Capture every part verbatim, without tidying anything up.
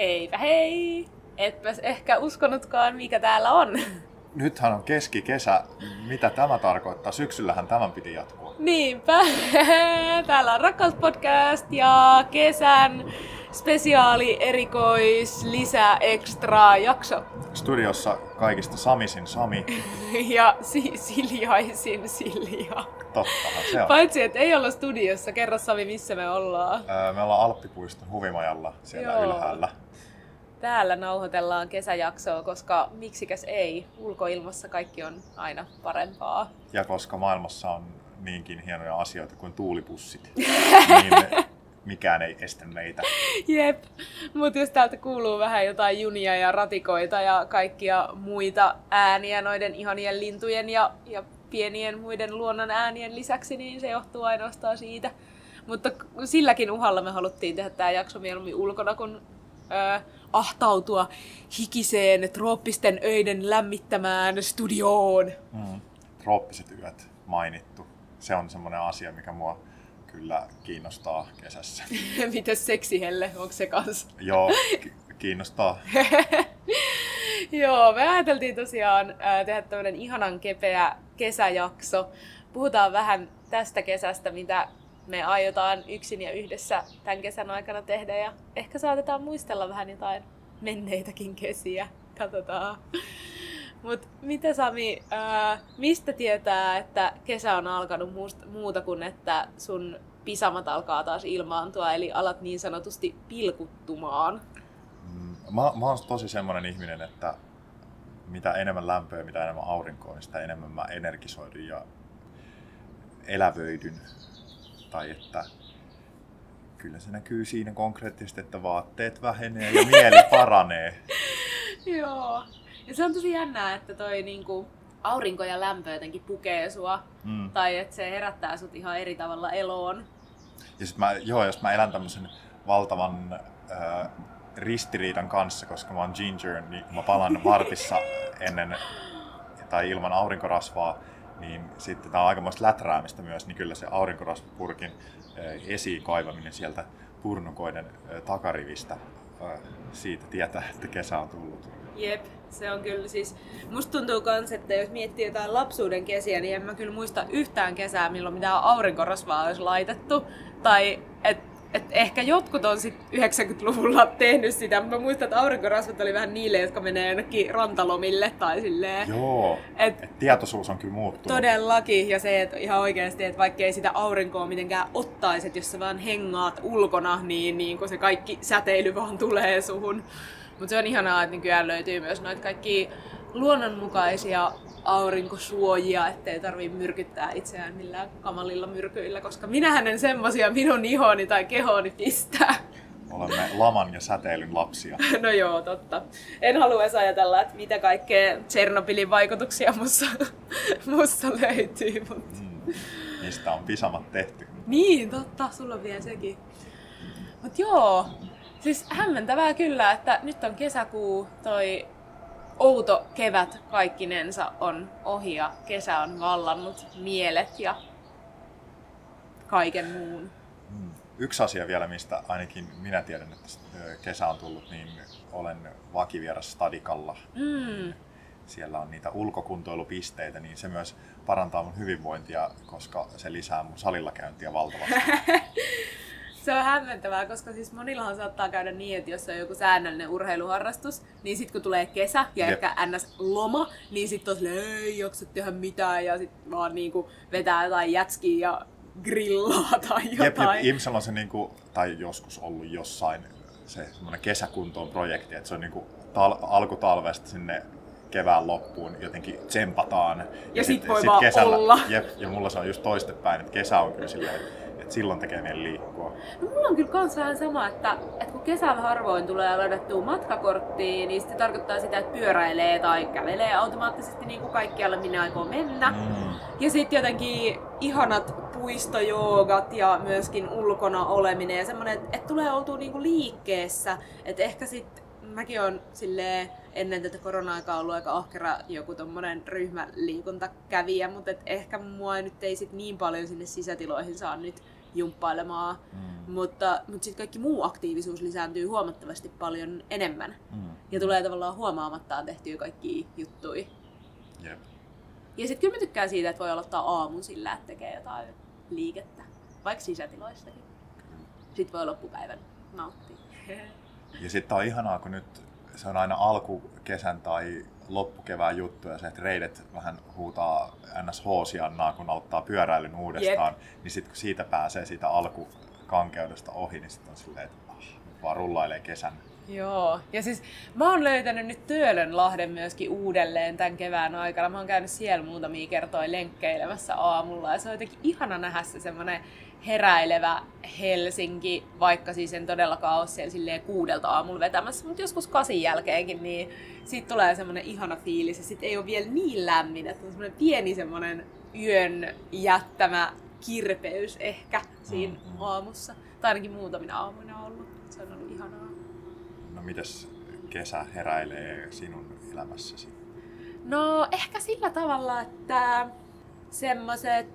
Heipä hei! Etpäs ehkä uskonutkaan, mikä täällä on. Nythän on keskikesä. Mitä tämä tarkoittaa? Syksyllähän tämän piti jatkua. Niinpä. Täällä on Rakkaus-podcast ja kesän spesiaali erikois lisä ekstra jakso. Studiossa kaikista samisin Sami. Ja si- siljaisin Silja. Tottahan se on. Paitsi, että ei olla studiossa. Kerro Sami, missä me ollaan. Öö, me ollaan Alppipuiston huvimajalla siellä Joo. ylhäällä. Täällä nauhoitellaan kesäjaksoa, koska miksikäs ei. Ulkoilmassa kaikki on aina parempaa. Ja koska maailmassa on niinkin hienoja asioita kuin tuulipussit, niin mikään ei estä meitä. Jep, mutta jos täältä kuuluu vähän jotain junia ja ratikoita ja kaikkia muita ääniä noiden ihanien lintujen ja, ja pienien muiden luonnon äänien lisäksi, niin se johtuu ainoastaan siitä. Mutta silläkin uhalla me haluttiin tehdä tämä jakso mieluummin ulkona kuin Öö, ahtautua hikiseen trooppisten öiden lämmittämään studioon. Mm. Trooppiset yöt mainittu. Se on semmoinen asia, mikä mua kyllä kiinnostaa kesässä. Mitäs seksihelle? Onko se kanssa? Joo, ki- kiinnostaa. Joo, me ajateltiin tosiaan äh, tehdä tämmöinen ihanan kepeä kesäjakso. Puhutaan vähän tästä kesästä, mitä me aiotaan yksin ja yhdessä tämän kesän aikana tehdä ja ehkä saatetaan muistella vähän jotain menneitäkin kesiä. Katsotaan. Mut mitä Sami, ää, mistä tietää, että kesä on alkanut muuta kuin että sun pisamat alkaa taas ilmaantua, eli alat niin sanotusti pilkuttumaan? Mä, mä oon tosi semmoinen ihminen, että mitä enemmän lämpöä, mitä enemmän aurinkoa, niin sitä enemmän mä energisoidun ja elävöidyn. Tai että kyllä se näkyy siinä konkreettisesti, että vaatteet vähenee ja mieli paranee. Joo. Ja se on tosi jännää, että toi niinku aurinko ja lämpö jotenkin pukee sua. Mm. Tai että se herättää sut ihan eri tavalla eloon. Ja sit mä, joo, jos mä elän tämmösen valtavan äh, ristiriidan kanssa, koska mä oon ginger, niin mä palan vartissa ennen tai ilman aurinkorasvaa. Niin sitten tämä on aikamoista läträämistä myös, niin kyllä se aurinkorasvapurkin esiin kaivaminen sieltä purnukoiden takarivistä, siitä tietää, että kesä on tullut. Jep, se on kyllä siis. Musta tuntuu kans, että jos miettii jotain lapsuuden kesiä, niin en mä kyllä muista yhtään kesää, milloin mitään aurinkorasvaa olisi laitettu. Tai että et ehkä jotkut on sit yhdeksänkymmentäluvulla tehnyt sitä, mutta mä muistan, että aurinkorasvat oli vähän niille, jotka menee jonnekin rantalomille tai silleen. Joo, et et tietoisuus on kyllä muuttunut. Todellakin, ja se, että ihan oikeasti, että vaikka ei sitä aurinkoa mitenkään ottaisi, että jos sä vaan hengaat ulkona, niin, niin kun se kaikki säteily vaan tulee suhun. Mutta se on ihanaa, että nykyään löytyy myös noita kaikki luonnonmukaisia aurinkosuojia, ettei tarvitse myrkyttää itseään millään kamalilla myrkyillä, koska minähän en semmosia minun ihoni tai kehooni pistää. Olemme laman ja säteilyn lapsia. No joo, totta. En halua edes ajatella, että mitä kaikkea Tsernobylin vaikutuksia musta, musta löytyy. Mutta Mm, mistä on pisamat tehty. Niin, totta. Sulla on vielä sekin. Mut joo, siis hämmentävää kyllä, että nyt on kesäkuu, toi outo kevät kaikkinensa on ohi ja kesä on vallannut mielet ja kaiken muun. Yksi asia vielä, mistä ainakin minä tiedän, että kesä on tullut, niin olen vakivieras Stadikalla. Mm. Siellä on niitä ulkokuntoilupisteitä, niin se myös parantaa mun hyvinvointia, koska se lisää mun salilla käyntiä valtavasti. Se on hämmentävää, koska siis monillahan saattaa käydä niin, että jos on joku säännöllinen urheiluharrastus, niin sitten kun tulee kesä ja Jep. ehkä N S-loma, niin sitten on silleen, ei jaksa tehdä mitään ja sitten vaan niinku vetää jotain jätskiä ja grillaa tai jotain. Jep, ihmisellä on se, niinku, tai joskus ollut jossain, se semmoinen kesäkuntoon projekti, että se on niinku tal- alkutalvesta sinne kevään loppuun jotenkin tsempataan. Ja, ja sitten sit voi sit vaan kesällä, olla. Jep, ja mulla se on just toistepäin, että kesä on kyllä silleen, silloin tekee mieli liikkua. No, mulla on kyllä kans vähän sama, että, että kun kesällä harvoin tulee ladattua matkakorttiin, niin se tarkoittaa sitä, että pyöräilee tai kävelee automaattisesti niin kuin kaikkialla, minne aikoo mennä. Mm. Ja sitten jotenkin ihanat puistojoogat ja myöskin ulkona oleminen ja semmoinen, että, että tulee oltua niin kuin liikkeessä. Että ehkä sitten mäkin olen silleen ennen tätä korona-aikaa ollut aika ahkera joku tommonen ryhmäliikuntakävijä, mutta et ehkä mua nyt ei sit niin paljon sinne sisätiloihin saa nyt jumppailemaan, mm. mutta, mutta sitten kaikki muu aktiivisuus lisääntyy huomattavasti paljon enemmän mm. ja tulee tavallaan huomaamattaan tehtyä kaikkia juttuja. Jep. Ja sitten kyllä mä tykkään siitä, että voi aloittaa aamun sillä, että tekee jotain liikettä, vaikka sisätiloistakin. Sitten voi loppupäivän nauttia. Ja sitten on ihanaa, kun nyt se on aina alkukesän tai loppukevään juttu ja se, että reidet vähän huutaa N S H-sijannaa, kun aloittaa pyöräilyn uudestaan, yep. niin sitten kun siitä pääsee siitä alkukankeudesta ohi, niin sitten on silleen, että ah, vaan rullailee kesän. Joo, ja siis mä oon löytänyt nyt Töölönlahden myöskin uudelleen tämän kevään aikana. Mä oon käynyt siellä muutamia kertoja lenkkeilemässä aamulla ja se on jotenkin ihana nähdä se semmoinen heräilevä Helsinki, vaikka siis en todellakaan ole siellä silleen kuudelta aamulla vetämässä, mutta joskus kasin jälkeenkin, niin sit tulee semmoinen ihana fiilis ja sit ei ole vielä niin lämmin, että on semmoinen pieni semmoinen yön jättämä kirpeys ehkä siinä aamussa, tai ainakin muutamina aamuina ollut, se on ollut ihanaa. No mitäs kesä heräilee sinun elämässäsi? No ehkä sillä tavalla, että semmoiset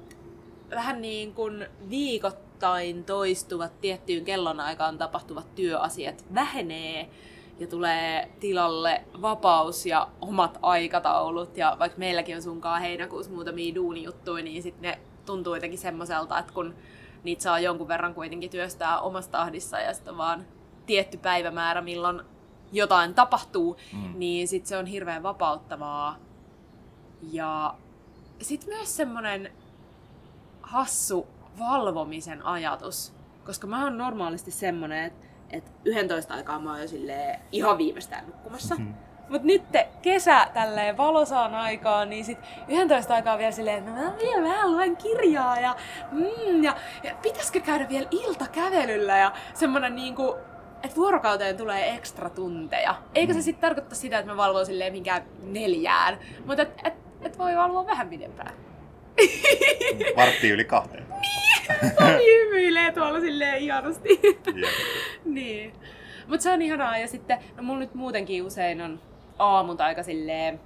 vähän niin kuin viikoittain toistuvat tiettyyn kellonaikaan tapahtuvat työasiat vähenee ja tulee tilalle vapaus ja omat aikataulut. Ja vaikka meilläkin on sunkaan heinäkuussa muutamia duunijuttuja, niin sitten ne tuntuu jotenkin semmoiselta, että kun niitä saa jonkun verran kuitenkin työstää omassa tahdissa ja sitten vaan tietty päivämäärä, milloin jotain tapahtuu, mm. niin sit se on hirveän vapauttavaa. Ja sit myös semmonen hassu valvomisen ajatus, koska mä oon normaalisti semmonen, että et yksitoista aikaa mä oon jo silleen ihan viimeistään nukkumassa. Mm-hmm. Mut nyt te kesä tälleen valosaan aikaan, niin sit yksitoista aikaa vielä silleen, että mä vielä vähän luen kirjaa ja, mm, ja, ja pitäisikö käydä vielä iltakävelyllä ja semmonen niinku että vuorokauteen tulee ekstra tunteja. Eikä se sitten tarkoita sitä, että mä valvoin silleen minkään neljään, mutta et, et, et voi valvoa vähän pidempään. Varttia yli kahteen. Niin, Sami hymyilee tuolla silleen ihanasti. Yeah. Niin. Mutta se on ihanaa ja sitten, no mulla nyt muutenkin usein on aamut aika silleen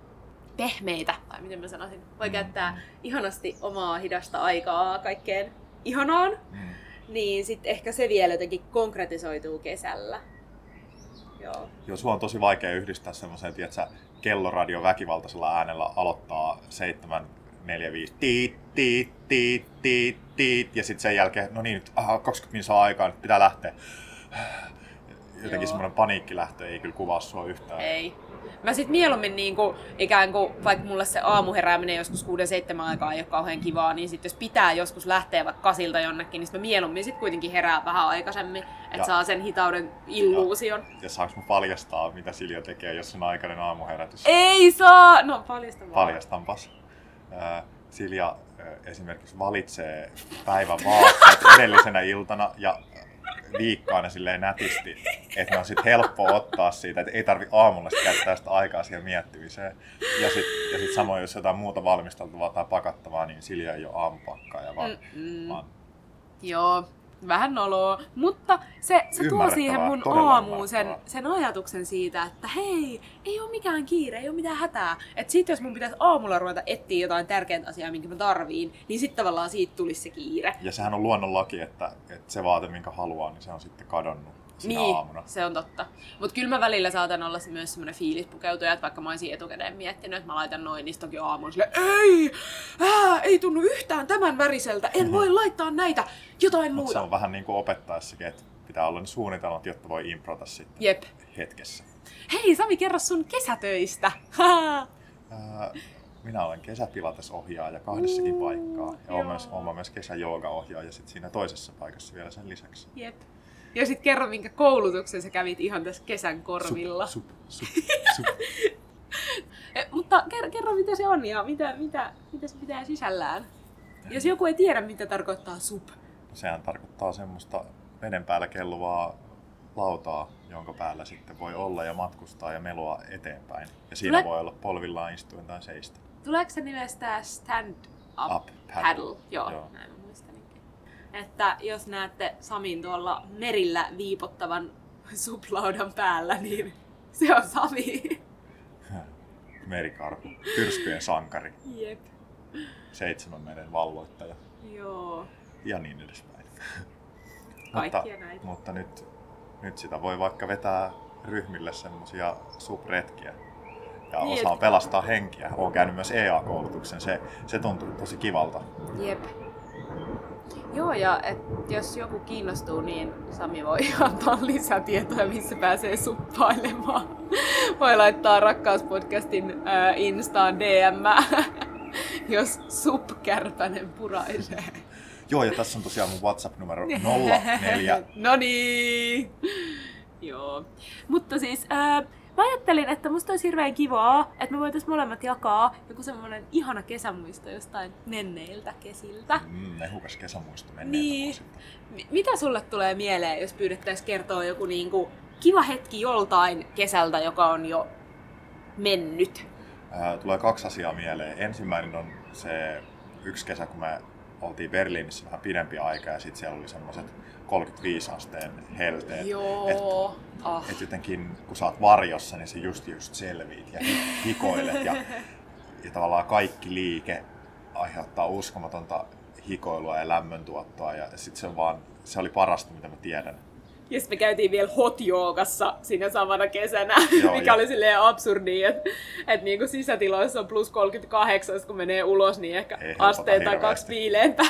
pehmeitä, tai miten mä sanoisin. Voi käyttää ihanasti omaa hidasta aikaa kaikkeen ihanaan. Mm. Niin sitten ehkä se vielä jotenkin konkretisoituu kesällä. Joo. Joo, sulla on tosi vaikea yhdistää semmoiseen, tietsä, kelloradio väkivaltaisella äänellä aloittaa seitsemän neljä viisi tiit, tiit, tiit, tiit, tiit, ja sitten sen jälkeen, no niin, nyt aha, kaksikymmentä minuuttia aikaa, nyt pitää lähteä. Jotenkin semmoinen paniikkilähtö ei kyllä kuvaa sua yhtään. Ei. Mä sit mieluummin niinku, ikään kuin, vaikka mulle se aamuherääminen joskus kuuden seitsemän aikaa ei ole kauhean kivaa, niin sit jos pitää joskus lähteä vaikka kasilta jonnekin, niin mä mieluummin sit kuitenkin herää vähän aikaisemmin, että saa sen hitauden illuusion. Ja, ja saanko mä paljastaa, mitä Silja tekee, jos on aikainen aamuherätys? Ei saa! No paljasta vaan. Paljastanpas. Äh, Silja äh, esimerkiksi valitsee päivävaatteet edellisenä iltana ja viikkoina silleen nätisti, että ne on sit helppo ottaa siitä, että ei tarvi aamulla sit käyttää sitä aikaa siihen miettimiseen. Ja sit, ja sit samoin, jos jotain muuta valmisteltavaa tai pakattavaa, niin Silja ei ole aamupakkaa. Vaan, vaan... Joo, vähän noloa, mutta se, se tuo siihen mun aamuun sen, sen ajatuksen siitä, että hei, ei oo mikään kiire, ei oo mitään hätää. Että sit jos mun pitäisi aamulla ruveta etsiä jotain tärkeintä asiaa, minkä mä tarviin, niin sit tavallaan siitä tulisi se kiire. Ja sehän on luonnonlaki, että, että se vaate, minkä haluaa, niin se on sitten kadonnut siinä niin, aamuna. Se on totta. Mut kyllä mä välillä saatan olla myös semmonen fiilis pukeutuja, että vaikka mä oisin etukäteen miettinyt, että mä laitan noin, niin toki aamuun silleen, ei, ää, ei tunnu yhtään tämän väriseltä, en voi laittaa näitä, jotain muuta. Mut se on vähän niinku opettaessakin, että pitää olla ne suunnitelmat, jotta voi improta sitten Jep. hetkessä. Hei Sami, kerro sun kesätöistä! Minä olen kesäpilates-ohjaaja kahdessakin mm, paikkaa ja olen myös, myös kesäjooga-ohjaaja sit siinä toisessa paikassa vielä sen lisäksi. Jep. Ja sit kerro, minkä koulutuksen sä kävit ihan tässä kesän korvilla. Sup, sup, sup, sup. Mutta kerro, mitä se on ja mitä, mitä, mitä se pitää sisällään. Jos joku ei tiedä, mitä tarkoittaa sup. Sehän tarkoittaa semmoista veden päällä kelluvaa lautaa, jonka päällä sitten voi olla ja matkustaa ja melua eteenpäin. Ja siinä Tule- voi olla polvillaan istuen tai seistä. Tuleeko se nimestä stand-up Up, paddle? paddle. Joo, Joo. Näin. Että jos näette Samin tuolla merillä viipottavan suplaudan päällä, niin se on Sami. Merikarhu, tyrskyjen sankari. Jep. Seitsemän meren valloittaja. Joo. Ja niin edespäin. mutta, näitä. Mutta nyt, nyt sitä voi vaikka vetää ryhmille semmoisia subretkiä. Ja niin, osaa et... pelastaa henkiä. Olen käynyt myös E A-koulutuksen. Se, se tuntuu tosi kivalta. Jep. Joo, ja et, jos joku kiinnostuu, niin Sami voi antaa lisätietoja, missä pääsee suppailemaan. Voi laittaa Rakkauspodcastin äh, Instaan D M, jos supkärpänen puraisee. Joo, ja tässä on tosiaan mun WhatsApp-numero nolla neljä. Noniin! Joo. Mutta siis... Äh, Mä ajattelin, että musta olisi hirveän kivaa, että me voitais molemmat jakaa joku semmoinen ihana kesämuisto jostain menneiltä kesiltä. Mm, nehukas kesämuisto menneiltä niin. M- mitä sulle tulee mieleen, jos pyydettäisiin kertoa joku niinku kiva hetki joltain kesältä, joka on jo mennyt? Ää, tulee kaksi asiaa mieleen. Ensimmäinen on se yksi kesä, kun me oltiin Berliinissä vähän pidempi aika ja sit siellä oli semmoiset kolmekymmentäviisi asteen helteet. Joo. Et, ah. et jotenkin kun sä oot varjossa, niin sä just just selviit ja hikoilet ja, ja tavallaan kaikki liike aiheuttaa uskomatonta hikoilua ja lämmöntuottoa ja sit se, vaan, se oli parasta mitä mä tiedän. Ja sitten me käytiin vielä hot-joogassa siinä samana kesänä, joo, mikä ja... oli silleen absurdia, että et niinku sisätiloissa on plus kolmekymmentäkahdeksan, kun menee ulos, niin ehkä asteen tai kaksi viileempää.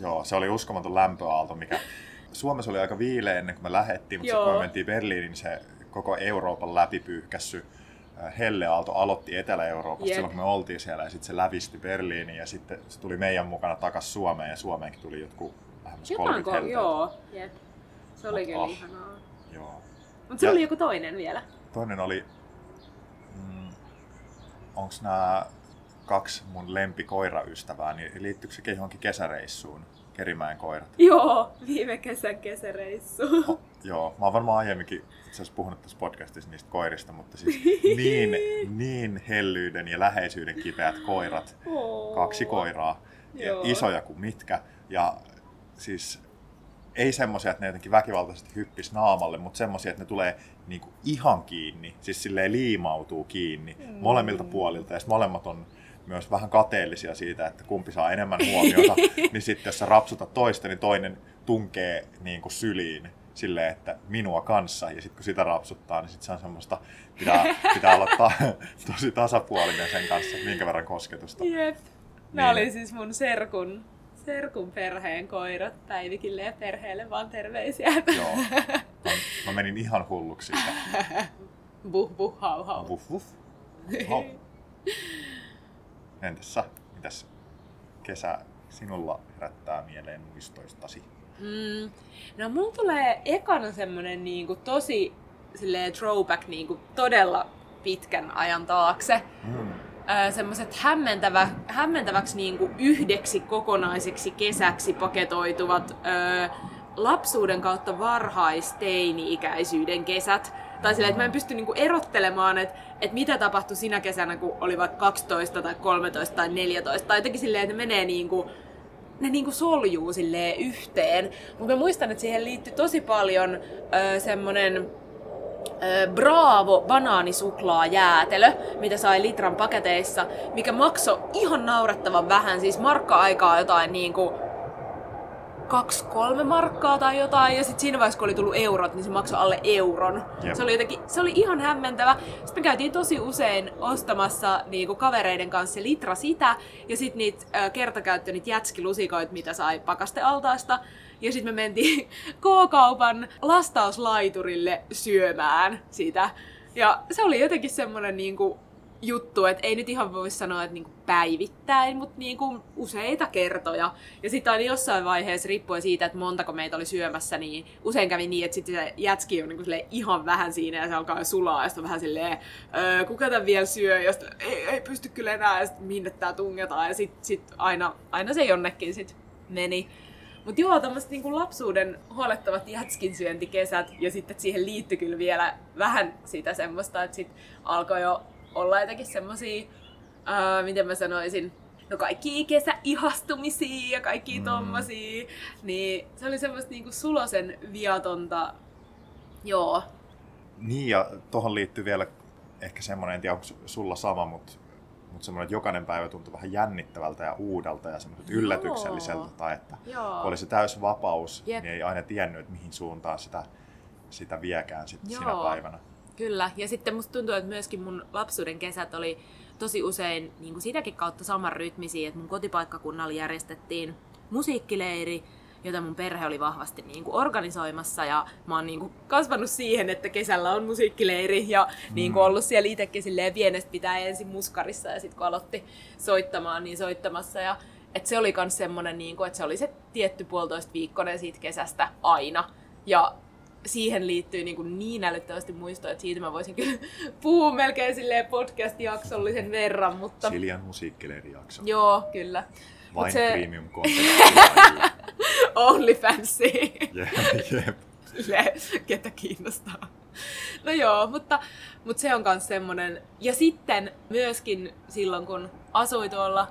Joo, se oli uskomaton lämpöaalto, mikä Suomessa oli aika viileä ennen kuin me lähdettiin, mutta kun me mentiin Berliiniin, niin se koko Euroopan läpipyyhkässy helleaalto aloitti Etelä-Euroopasta yep. silloin, kun me oltiin siellä, ja sitten se lävisti Berliiniin, ja sitten se tuli meidän mukana takaisin Suomeen, ja Suomeenkin tuli jotkut lähemmäs kolmekymmentä helteitä. Joo, yep. Se oli kyllä oh. ihanaa. Joo. Mut se oli joku toinen vielä. Toinen oli... Mm, onks nää kaksi mun lempikoiraystävää, niin liittyykö se johonkin kesäreissuun? Kerimäen koirat. Joo, viime kesän kesäreissu. Oh, joo, mä oon varmaan aiemminkin itseasiassa puhunut tässä podcastissa niistä koirista, mutta siis niin, niin hellyyden ja läheisyyden kipeät koirat. Oh. Kaksi koiraa, joo. Isoja kuin mitkä. Ja siis... Ei semmoisia, että ne jotenkin väkivaltaisesti hyppis naamalle, mutta semmoisia, että ne tulee niinku ihan kiinni, siis silleen liimautuu kiinni mm. molemmilta puolilta. Ja molemmat on myös vähän kateellisia siitä, että kumpi saa enemmän huomiota, niin sitten jos sä rapsutat toista, niin toinen tunkee niinku syliin silleen, että minua kanssa. Ja sitten kun sitä rapsuttaa, niin sit se on semmoista, pitää, pitää olla ta- tosi tasapuolinen sen kanssa, minkä verran kosketusta. Jep, nämä niin. oli siis mun serkun. Serkun perheen koirat, Päivikille ja perheelle vaan terveisiä. Joo. Mä, mä menin ihan hulluksi. Buh buh hau hau. Buh buh hau. Entäs sä? Mitäs kesä sinulla herättää mieleen muistoistasi? Mm, no mulla tulee ekana semmonen niinku tosi silleen throwback niinku todella pitkän ajan taakse. Mm. Semmoiset hämmentävä, hämmentäväksi niin kuin yhdeksi kokonaiseksi kesäksi paketoituvat ö, lapsuuden kautta varhaisteini-ikäisyyden kesät. Tai silleen, että mä en pysty niin kuin erottelemaan, että, että mitä tapahtui sinä kesänä, kun oli vaikka kaksitoista tai kolmetoista tai neljätoista. Tai jotenkin silleen, että ne menee niin kuin, ne niin kuin soljuu silleen yhteen. Mutta mä muistan, että siihen liittyi tosi paljon ö, semmoinen... Braavo banaanisuklaajäätelö, mitä sai litran paketeissa, mikä maksoi ihan naurattavan vähän, siis markka-aikaa jotain niinku kaksi kolme markkaa tai jotain, ja sitten siinä vaiheessa, kun oli tullut eurot, niin se maksoi alle euron. Jep. Se oli jotenkin, se oli ihan hämmentävä. Sitten me käytiin tosi usein ostamassa niinku kavereiden kanssa se litra sitä, ja sitten niitä äh, kertakäyttö, niitä jätskilusikoita, mitä sai pakastealtaasta. Ja sitten me mentiin K-kaupan lastauslaiturille syömään sitä. Ja se oli jotenkin semmoinen niinku juttu, että ei nyt ihan voi sanoa, että niinku päivittäin, mutta niinku useita kertoja. Ja sitten aina jossain vaiheessa, riippuen siitä, että montako meitä oli syömässä, niin usein kävi niin, että sitten se jätski on niinku ihan vähän siinä ja se alkaa jo sulaa. Ja sitten vähän silleen, kuka tämän vielä syö? Ja sitten ei, ei pysty kyllä enää, ja sitten minne tää tungetaan. Ja sitten sit aina, aina se jonnekin sit meni. Mutta joo, tämmöiset niinku lapsuuden huolettavat jätskinsyöntikesät, ja sitten siihen liittyi kyllä vielä vähän sitä semmoista, että sitten alkoi jo olla jotakin semmosia, äh, miten mä sanoisin, no kaikkia kesäihastumisia ja kaikkia tommosia. Mm. Niin se oli semmoista niinku sulosen viatonta, joo. Niin, ja tohon liittyy vielä ehkä semmoinen, en tiedä onko sulla sama, mutta mutta semmoinen, että jokainen päivä tuntui vähän jännittävältä ja uudelta ja semmoiselta yllätykselliseltä, tai että Joo. oli se täys vapaus, Jep. niin ei aina tiennyt, että mihin suuntaan sitä, sitä viekään sit sinä päivänä. Kyllä, ja sitten musta tuntuu, että myöskin mun lapsuuden kesät oli tosi usein niin kuin sitäkin kautta saman rytmisiä, että mun kotipaikkakunnalla järjestettiin musiikkileiri, jota mun perhe oli vahvasti niin kuin organisoimassa, ja mä oon niin kuin kasvanut siihen, että kesällä on musiikkileiri, ja mm. niin kuin ollut siellä itsekin silleen pienestä pitäen ensin muskarissa, ja sitten kun aloitti soittamaan, niin soittamassa. Ja, et se oli myös semmoinen, niin kuin, että se oli se tietty puolitoista viikkoinen siitä kesästä aina. Ja siihen liittyy niin kuin niin älyttävästi muistoa, että siitä mä voisin kyllä puhua melkein silleen podcast-jaksollisen verran, mutta... Siljan musiikkileiri-jakso. Joo, kyllä. Vain se... premium-kontekstilla. Only fancy. Jep, jep. Ketä kiinnostaa. No joo, mutta, mutta se on myös semmoinen. Ja sitten myöskin silloin, kun asui tuolla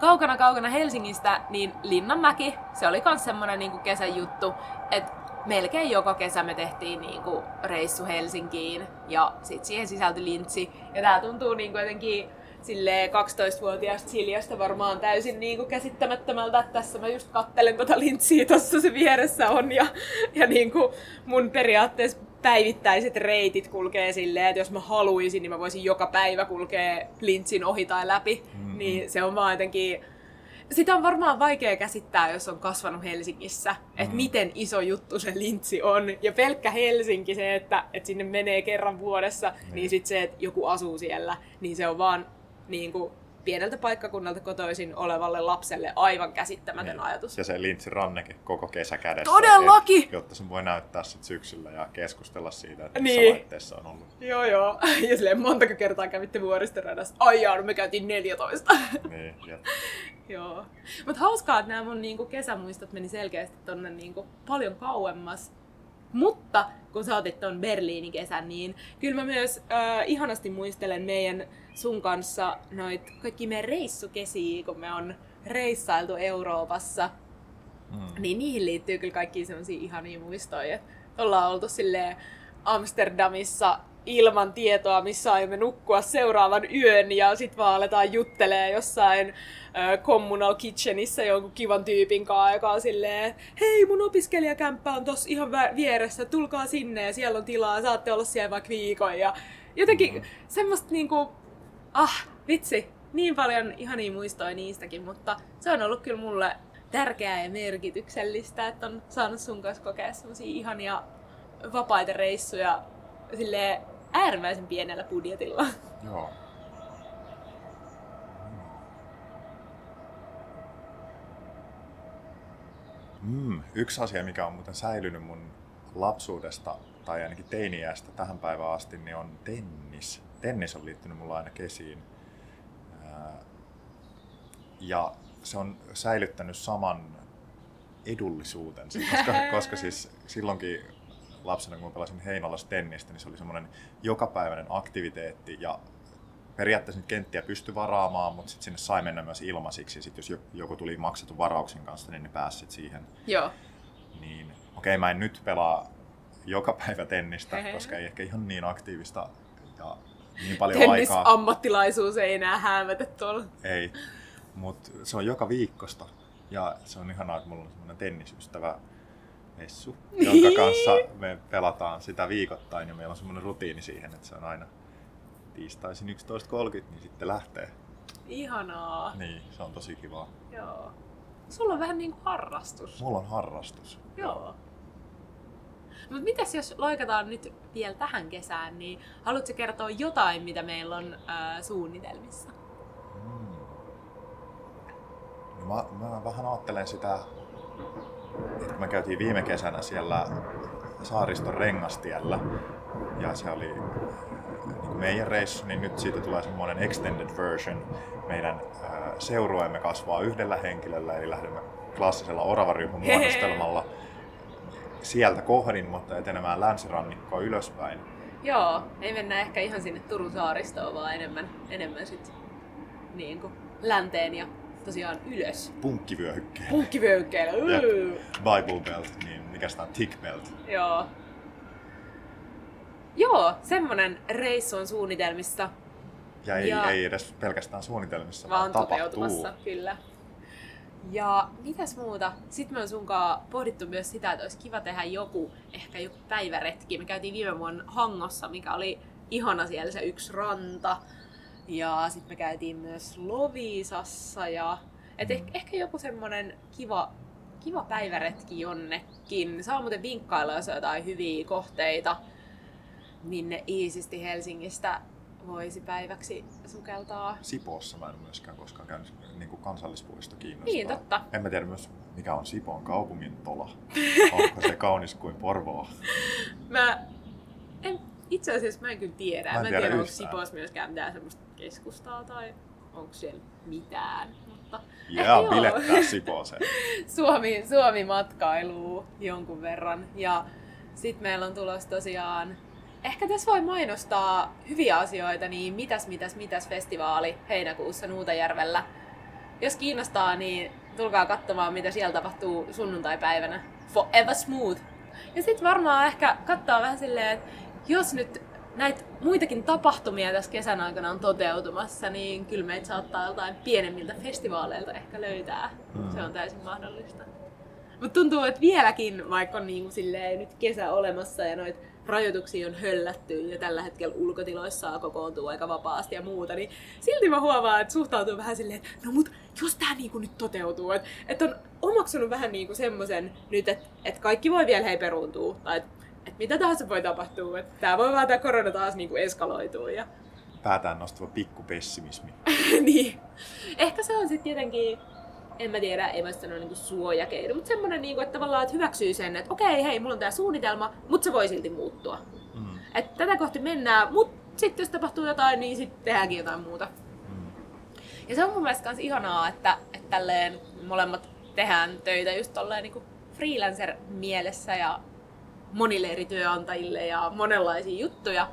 kaukana kaukana Helsingistä, niin Linnanmäki, se oli myös semmoinen niin kuin kesäjuttu, että melkein joka kesä me tehtiin niin kuin reissu Helsinkiin ja sitten siihen sisältyi lintsi. Ja tää tuntuu niin kuin jotenkin... Silleen kaksitoistavuotiaasta Siljasta varmaan täysin niinku käsittämättömältä. Tässä mä just kattelen tota lintsiä, tossa se vieressä on. Ja, ja niinku mun periaatteessa päivittäiset reitit kulkee silleen, että jos mä haluaisin, niin mä voisin joka päivä kulkea lintsin ohi tai läpi. Mm-hmm. Niin se on vaan jotenkin... Sitä on varmaan vaikea käsittää, jos on kasvanut Helsingissä, mm-hmm. että miten iso juttu se lintsi on. Ja pelkkä Helsinki se, että, että sinne menee kerran vuodessa, mm-hmm. niin sit se, että joku asuu siellä, niin se on vaan... Niin kuin pieneltä paikkakunnalta kotoisin olevalle lapselle aivan käsittämätön niin. ajatus. Ja se lintsin ranneke koko kesä kädessä. Todellakin! Jotta sen voi näyttää sit syksyllä ja keskustella siitä, että missä niin. laitteessa on ollut. Joo joo. Ja silleen montako kertaa kävitte vuoristoradassa. Ai jaa, me käytiin neljätoista. Niin, joo. Mut hauskaa, että nämä mun niinku kesämuistot meni selkeästi tonne niinku paljon kauemmas. Mutta kun sä otit ton Berliinin kesän, niin kyllä mä myös äh, ihanasti muistelen meidän sun kanssa noit kaikki meidän reissukesiä, kun me on reissailtu Euroopassa. Mm. Niin niihin liittyy kyllä kaikki sellaisia ihania muistoja. Ollaan oltu silleen Amsterdamissa ilman tietoa, missä aiemme nukkua seuraavan yön ja sit vaan aletaan juttelemaan jossain äh, communal kitchenissä jonkun kivan tyypin kanssa, joka on silleen, hei mun opiskelijakämppä on tossa ihan vieressä, tulkaa sinne ja siellä on tilaa, saatte olla siellä vaikka viikon ja jotenkin mm-hmm. semmoista niinku, ah vitsi, niin paljon ihania muistoja niistäkin, mutta se on ollut kyllä mulle tärkeää ja merkityksellistä, että on saanut sun kanssa kokea semmosia ihania vapaita reissuja silleen äärimmäisen pienellä budjetilla. Joo. Mm, yksi asia, mikä on muuten säilynyt mun lapsuudesta tai ainakin teiniästä tähän päivään asti, niin on tennis. Tennis on liittynyt mulla aina kesiin. Ja se on säilyttänyt saman edullisuutensa, koska, koska siis silloinkin lapsena, kun pelasin Heinolassa tennistä, niin se oli semmoinen jokapäiväinen aktiviteetti ja periaatteessa nyt kenttiä pystyi varaamaan, mutta sitten sinne sai mennä myös ilmaisiksi. Sitten jos joku tuli maksetun varauksen kanssa, niin ne pääsit siihen. Joo. Niin, okei, mä en nyt pelaa joka päivä tennistä, Hehe. koska ei ehkä ihan niin aktiivista ja niin paljon aikaa. Tennisammattilaisuus ei enää häämätä tuolla. Ei, mutta se on joka viikosta ja se on ihanaa, että mulla on semmoinen tennisystävä. Messu, jonka kanssa me pelataan sitä viikoittain ja meillä on semmoinen rutiini siihen, että se on aina tiistaisin yksitoista kolmekymmentä, niin sitten lähtee. Ihanaa. Niin, se on tosi kivaa. Joo. Sulla on vähän niin kuin harrastus. Mulla on harrastus. Joo. Mut mitäs jos loikataan nyt vielä tähän kesään, niin haluatko kertoa jotain, mitä meillä on äh, suunnitelmissa? Hmm. No mä, mä vähän ajattelen sitä... Et me käytiin viime kesänä siellä Saariston Rengastiellä ja se oli niin meidän reissu, niin nyt siitä tulee semmoinen extended version. Meidän ää, seurueemme kasvaa yhdellä henkilöllä, eli lähdemme klassisella oravaryhmän muodostelmalla sieltä kohdin, mutta etenemään länsirannikkoa ylöspäin. Joo, ei mennä ehkä ihan sinne Turun saaristoon, vaan enemmän, enemmän sit, niin kuin länteen ja... tosiaan ylös. Punkkivyöhykkeellä. Punkkivyöhykkeellä. Bible belt, niin mikäs tää on? Thick belt. Joo. Joo, semmonen reissu on suunnitelmissa. Ja ei, ja ei edes pelkästään suunnitelmissa, vaan, vaan tapahtuu. Kyllä. Ja mitäs muuta? Sitten me on sunkaan pohdittu myös sitä, että olisi kiva tehdä joku, ehkä joku päiväretki. Me käytiin viime vuonna Hangossa, mikä oli ihana siellä se yksi ranta. Ja sitten me käytiin myös Loviisassa. Ja et mm. ehkä joku semmonen kiva, kiva päiväretki jonnekin. Saa muuten vinkkailla, jos on jotain hyviä kohteita, minne iisisti Helsingistä voisi päiväksi sukeltaa. Sipoossa mä en myöskään koskaan käynyt, niin kuin kansallispuisto kiinnostaa. Niin, totta. En mä tiedä myös, mikä on Sipoon kaupungin tola. Onko se kaunis kuin Porvoo? Mä en, itse asiassa mä en kyllä tiedä. Mä en, mä en tiedä, tiedä onko Sipoossa myöskään mitään semmoista keskustaa tai onko siellä mitään. Mutta jää bilettää Sipooseen. Suomi, Suomi matkailu jonkun verran. Ja sit meillä on tulossa tosiaan ehkä tässä voi mainostaa hyviä asioita, niin mitäs, mitäs, mitäs festivaali heinäkuussa Nuutajärvellä. Jos kiinnostaa, niin tulkaa katsomaan, mitä siellä tapahtuu sunnuntaipäivänä. Forever smooth. Ja sit varmaan ehkä kattaa vähän silleen, että jos nyt näitä muitakin tapahtumia tässä kesän aikana on toteutumassa, niin kyllä meitä saattaa jotain pienemmiltä festivaaleilta ehkä löytää. Mm. Se on täysin mahdollista. Mutta tuntuu, että vieläkin, vaikka on niin silleen, nyt kesä olemassa ja noita rajoituksia on höllätty ja tällä hetkellä ulkotiloissa kokoontuu aika vapaasti ja muuta, niin silti mä huomaan, että suhtautuu vähän silleen, että no mut jos tää niinku nyt toteutuu, että et on omaksunut vähän niinku semmosen nyt, että et kaikki voi vielä hei peruuntua, tai että et mitä tahansa voi tapahtua, että tää voi vaan tää korona taas niinku eskaloituu. Ja päätään nostava pikku pessimismi. Niin. Ehkä se on sitten jotenkin, en mä tiedä, ei mä sanoa niinku suojakeino, mutta semmoinen, niinku, että tavallaan että hyväksyy sen, että okei, hei, mulla on tää suunnitelma, mutta se voi silti muuttua. Mm. Et tätä kohti mennään, mutta sitten jos tapahtuu jotain, niin sitten tehdäänkin jotain muuta. Mm. Ja se on mun mielestä kans ihanaa, että, että tälleen molemmat tehdään töitä just tolleen niinku freelancer-mielessä ja monille eri työnantajille ja monenlaisia juttuja.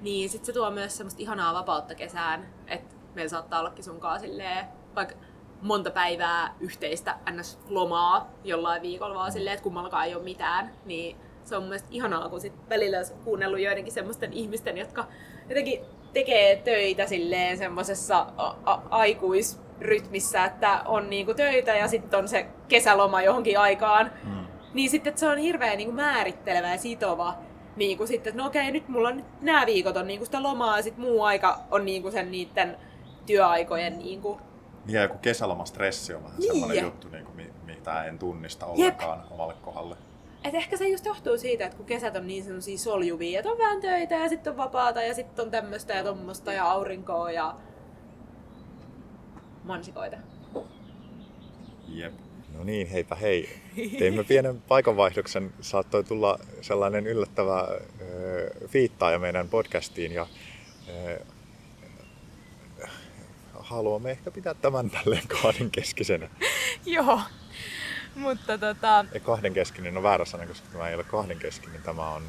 Niin sit se tuo myös semmoista ihanaa vapautta kesään, että meillä saattaa ollakin sunkaan silleen, vaikka monta päivää yhteistä ns-lomaa jollain viikolla vaan silleen, että kummallakaan ei ole mitään, niin se on mun mielestä ihanaa, kun sit välillä on kuunnellut joidenkin semmoisten ihmisten, jotka jotenkin tekee töitä silleen semmosessa a- a- aikuisrytmissä, että on niinku töitä ja sitten on se kesäloma johonkin aikaan, mm. niin sitten se on hirveän niinku määrittelevä ja sitova. Niinku sitten, no okei, nyt mulla on nyt nää viikot on niinku sitä lomaa ja sit muu aika on niinku sen niitten työaikojen niinku. Ja joku kesälomastressi on vähän niin sellainen juttu, niin kuin, mitä en tunnista ollenkaan Jep. omalle kohdalle. Et ehkä se just johtuu siitä, että kun kesät on niin sellaisia soljuvia, että on vähän töitä ja sitten on vapaata ja sitten on tämmöistä ja tommoista ja aurinkoa ja mansikoita. Jep. No niin, heipä hei. Teimme pienen paikanvaihdoksen. Saattoi tulla sellainen yllättävä äh, fiittaaja meidän podcastiin ja äh, haluamme ehkä pitää tämän tälleen kahdenkeskisenä. Joo, mutta tota... Ja kahdenkeskinen on väärä sana, koska tämä ei ole kahdenkeskinen, tämä on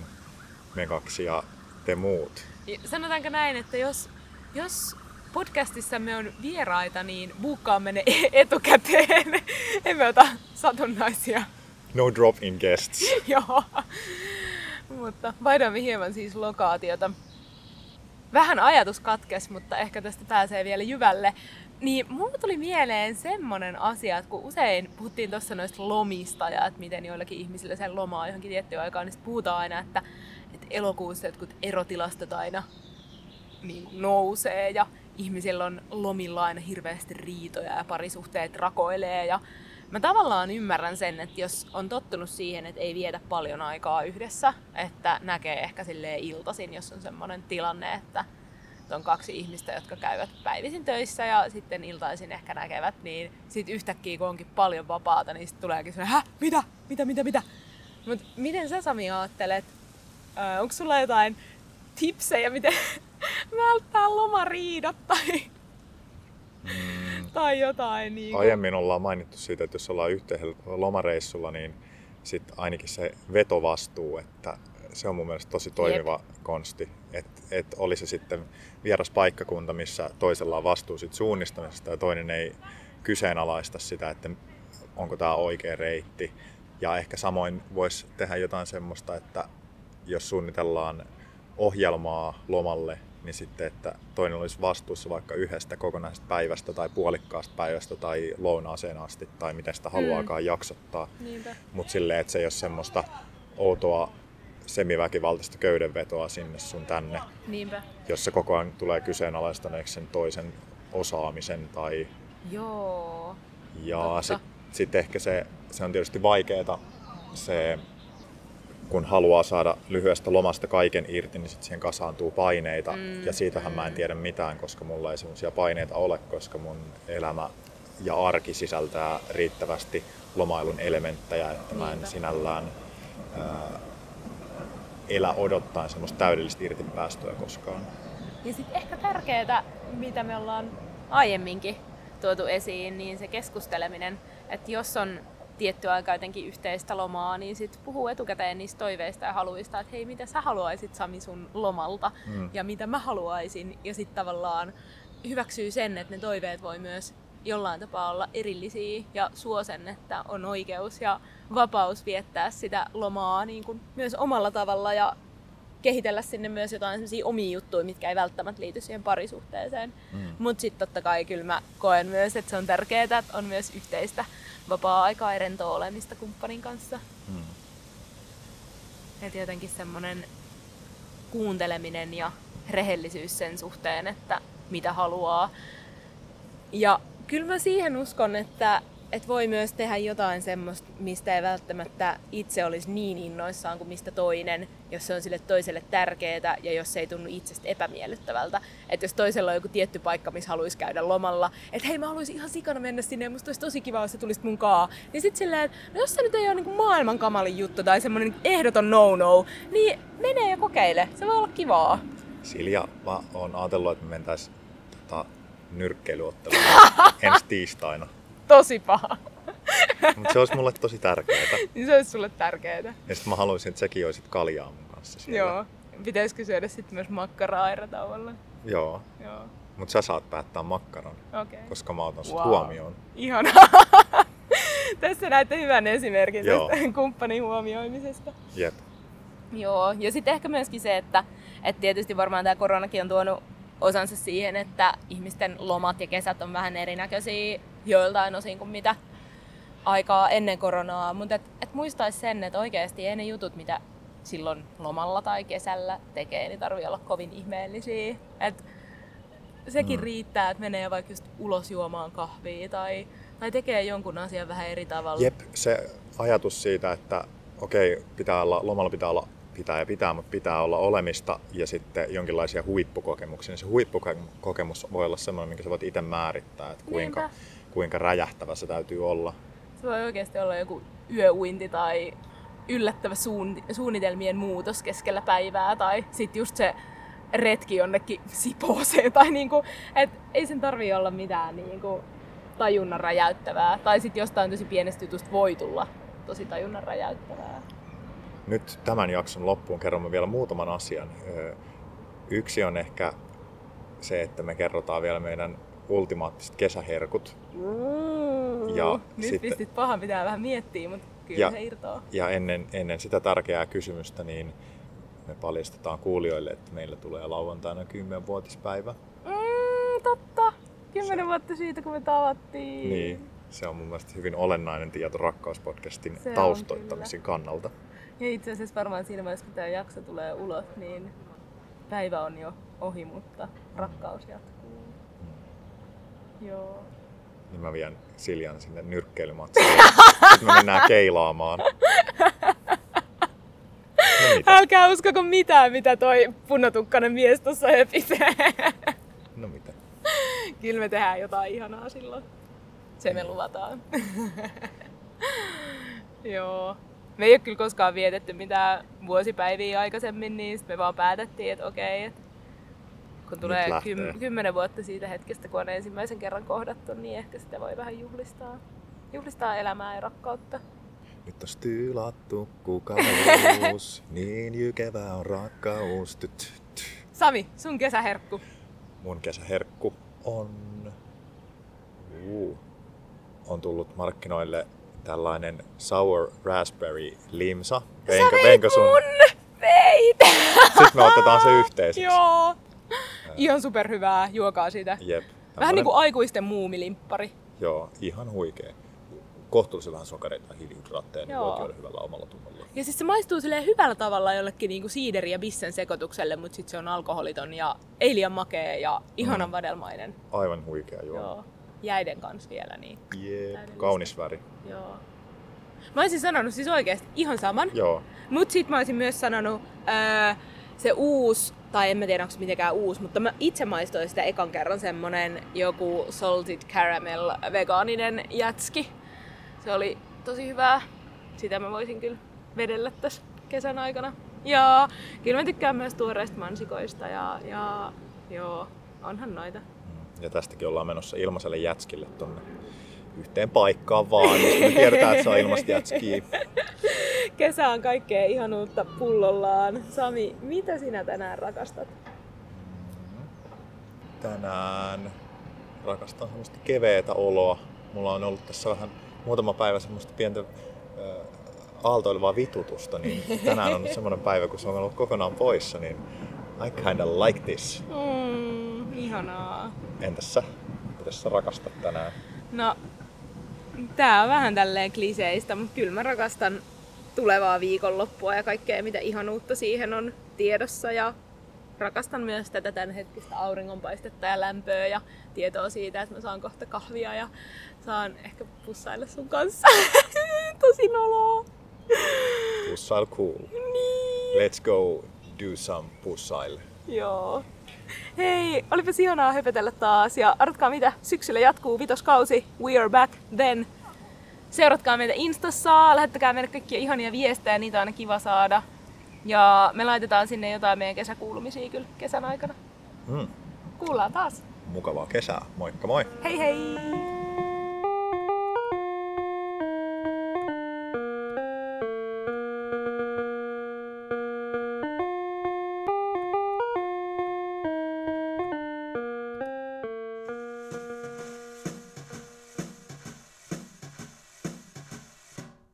me kaksi ja te muut. Sanotaanko näin, että jos, jos podcastissamme on vieraita, niin buukkaamme ne etukäteen. Emme ota satunnaisia. No drop in guests. Joo, mutta vaihdamme hieman siis lokaatiota. Vähän ajatus katkesi, mutta ehkä tästä pääsee vielä jyvälle. Niin mulle tuli mieleen semmonen asia, että kun usein puhuttiin tuossa noista lomista ja että miten joillakin ihmisillä sen lomaa johonkin tiettyyn aikaan, niin puhutaan aina, että, että elokuussa jotkut erotilastot aina niin kuin nousee ja ihmisillä on lomilla aina hirveästi riitoja ja parisuhteet rakoilee. Ja mä tavallaan ymmärrän sen, että jos on tottunut siihen, että ei vietä paljon aikaa yhdessä, että näkee ehkä silleen iltaisin, jos on semmoinen tilanne, että on kaksi ihmistä, jotka käyvät päivisin töissä ja sitten iltaisin ehkä näkevät, niin sit yhtäkkiä kun onkin paljon vapaata, niin sit tuleekin semmoinen, hä? Mitä? Mitä? Mitä? Mitä? Mut miten sä, Sami, ajattelet? Öö, onko sulla jotain tipsejä, miten välttää lomariidat tai... Tai jotain niin kuin. Aiemmin ollaan mainittu siitä, että jos ollaan yhteisellä lomareissulla, niin sit ainakin se vetovastuu, että se on mun mielestä tosi toimiva Jep. konsti. Että et oli se sitten vieras paikkakunta, missä toisella on vastuu sit suunnistamisesta ja toinen ei kyseenalaista sitä, että onko tää oikea reitti. Ja ehkä samoin voisi tehdä jotain semmoista, että jos suunnitellaan ohjelmaa lomalle, niin sitten, että toinen olisi vastuussa vaikka yhdestä kokonaisesta päivästä tai puolikkaasta päivästä tai lounaaseen asti tai miten sitä haluaakaan mm. jaksottaa. Mutta silleen, että se ei ole semmoista outoa semiväkivaltaista köydenvetoa sinne sun tänne, niinpä, jossa koko ajan tulee kyseenalaistaneeksi sen toisen osaamisen tai... Joo. Ja sitten sit ehkä se, se on tietysti vaikeeta se... kun haluaa saada lyhyestä lomasta kaiken irti, niin sitten siihen kasaantuu paineita. Mm. Ja siitähän mä en tiedä mitään, koska mulla ei semmoisia paineita ole, koska mun elämä ja arki sisältää riittävästi lomailun elementtejä, että mä en sinällään ää, elä odottaen semmoista täydellistä irtipäästöä koskaan. Ja sitten ehkä tärkeää, mitä me ollaan aiemminkin tuotu esiin, niin se keskusteleminen, että jos on tiettyä aikaa jotenkin yhteistä lomaa, niin sit puhuu etukäteen niistä toiveista ja haluista, että hei, mitä sä haluaisit, Sami, sun lomalta mm. ja mitä mä haluaisin. Ja sit tavallaan hyväksyy sen, että ne toiveet voi myös jollain tapaa olla erillisiä ja suo sen, että on oikeus ja vapaus viettää sitä lomaa niin kuin myös omalla tavalla ja kehitellä sinne myös jotain semmosia omia juttuja, mitkä ei välttämättä liity siihen parisuhteeseen. Mm. Mut sit totta kai kyllä mä koen myös, että se on tärkeää, että on myös yhteistä vapaa-aikaa ja rentoa olemista kumppanin kanssa. Mm. Et jotenkin semmonen kuunteleminen ja rehellisyys sen suhteen, että mitä haluaa. Ja kyllä mä siihen uskon, että et voi myös tehdä jotain semmoista, mistä ei välttämättä itse olisi niin innoissaan kuin mistä toinen, jos se on sille toiselle tärkeää ja jos se ei tunnu itsestä epämiellyttävältä. Että jos toisella on joku tietty paikka, missä haluaisi käydä lomalla, että hei, mä haluaisin ihan sikana mennä sinne ja musta olisi tosi kiva, jos sä tulisit mun kaa. Niin sit silleen, no jos se nyt ei ole niinku maailman kamalin juttu tai semmoinen ehdoton no-no, niin mene ja kokeile, se voi olla kivaa. Silja, mä oon ajatellut, että me mentäis tota, nyrkkeilyotteluun ensi tiistaina. Tosi paha. Mutta se olisi mulle tosi tärkeetä. Niin se olisi sulle tärkeetä. Ja sit mä haluaisin, että sekin olisit kaljaa mun kanssa siellä. Joo. Pitäisikö syödä sit myös makkaraa erätauolla? Joo. Joo. Mut sä saat päättää makkaran, okay, koska mä otan sut wow. huomioon. Ihanaa. Tässä näette hyvän esimerkin tästä kumppanin huomioimisesta. Jep. Joo. Ja sit ehkä myöskin se, että et tietysti varmaan tää koronakin on tuonut osansa siihen, että ihmisten lomat ja kesät on vähän erinäköisiä joiltain osin kuin mitä aikaa ennen koronaa. Mutta et, et muistaisi sen, että oikeasti ei ne jutut, mitä silloin lomalla tai kesällä tekee, niin tarvii olla kovin ihmeellisiä. Et sekin mm. riittää, että menee vaikka just ulos juomaan kahvia tai, tai tekee jonkun asian vähän eri tavalla. Jep, se ajatus siitä, että okei, pitää olla, lomalla pitää olla pitää ja pitää, mutta pitää olla olemista ja sitten jonkinlaisia huippukokemuksia. Se huippukokemus voi olla sellainen, minkä sä voit itse määrittää, että kuinka, kuinka räjähtävä se täytyy olla. Se voi oikeasti olla joku yöuinti tai yllättävä suunnitelmien muutos keskellä päivää tai sitten just se retki jonnekin Sipooseen. Tai niinku, et ei sen tarvii olla mitään niinku tajunnan räjäyttävää tai sitten jostain tosi pienestä jutusta voi tulla tosi tajunnan räjäyttävää. Nyt tämän jakson loppuun kerromme vielä muutaman asian. Yksi on ehkä se, että me kerrotaan vielä meidän ultimaattiset kesäherkut. Mm, ja nyt sitten, pistit pahan, pitää vähän miettiä, mutta kyllä ja, se irtoaa. Ja ennen, ennen sitä tärkeää kysymystä, niin me paljastetaan kuulijoille, että meillä tulee lauantaina kymmenvuotispäivä. Mm, totta! Kymmenen vuotta siitä, kun me tavattiin. Niin, se on mun mielestä hyvin olennainen tieto Rakkauspodcastin se taustoittamisen kannalta. Ja itse asiassa varmaan siinä vaiheessa, kun tämä jakso tulee ulos, niin päivä on jo ohi, mutta rakkaus jatkuu. Mm. Joo. Niin mä vien Siljan sinne nyrkkeilymatsiin. Sitten me mennään keilaamaan. No, älkää uskoko mitään, mitä toi punatukkainen mies tuossa höpisee. No mitä? Kyllä me tehdään jotain ihanaa silloin. Se me luvataan. Joo. Me ei ole kyllä koskaan vietetty mitään vuosipäiviä aikaisemmin, niin me vaan päätettiin, että okei, että kun tulee ky- kymmenen vuotta siitä hetkestä, kun on ensimmäisen kerran kohdattu, niin ehkä sitä voi vähän juhlistaa. Juhlistaa elämää ja rakkautta. Nyt on stylattu kukaus, niin jykevä on rakkaus. Sami, sun kesäherkku. Mun kesäherkku on... Uh, on tullut markkinoille tällainen sour raspberry limsa. Venkö, venkö sun? Veit! Sitten me otetaan se yhteiseksi. Joo. ihan superhyvää juokaa siitä. Jep. Tällainen... Vähän niin kuin aikuisten muumilimppari. Joo, ihan huikea. Kohtuullisen vähän sokereita ja hiilihydraatteja, niin voikin olla hyvällä omalla tunnolla. Ja siis se maistuu silleen hyvällä tavalla jollekin niinku siideri- ja bissen sekoitukselle, mutta sitten se on alkoholiton ja ei liian makea ja ihanan mm. vadelmainen. Aivan huikea juoma. Joo. Jäiden kanssa vielä. Niin. Jep, kaunis väri. Joo. Mä olisin sanonut siis oikeesti ihan saman, joo. Mut sit mä olisin myös sanonut öö, se uusi, tai en mä tiedä onko se mitenkään uusi, mutta mä itse maistoin sitä ekan kerran semmonen joku salted caramel vegaaninen jätski. Se oli tosi hyvää. Sitä mä voisin kyllä vedellä tässä kesän aikana. Ja kyllä mä tykkään myös tuoreista mansikoista ja, ja joo, onhan noita. Ja tästäkin ollaan menossa ilmaiselle jätskille tonne yhteen paikkaan vaan, jos me tiedetään, että se on ilmaista jätskiä. Kesä on kaikkea ihanuutta pullollaan. Sami, mitä sinä tänään rakastat? Tänään rakastan semmoista keveetä oloa. Mulla on ollut tässä vähän muutama päivä semmoista pientä äh, aaltoilevaa vitutusta, niin tänään on semmoinen päivä, kun se on ollut kokonaan poissa, niin I kinda like this. Mm, ihanaa. Entäs sä? Mitäs sä rakastat tänään? No, tää on vähän tälleen kliseistä, mutta kyllä mä rakastan tulevaa viikonloppua ja kaikkea, mitä ihanuutta siihen on tiedossa. Ja rakastan myös tätä tämän hetkistä auringonpaistetta ja lämpöä ja tietoa siitä, että mä saan kohta kahvia ja saan ehkä pussailla sun kanssa. Tosi noloa. Pussail cool. Niin. Let's go do some pussail. Joo. Hei, olipa ihanaa höpötellä taas ja arvatkaa mitä, syksyllä jatkuu vitoskausi, we are back then. Seuratkaa meitä Instassa, lähettäkää meille kaikkia ihania viestejä, niitä on aina kiva saada. Ja me laitetaan sinne jotain meidän kesäkuulumisia kyllä kesän aikana. Mm. Kuullaan taas. Mukavaa kesää, moikka moi! Hei hei!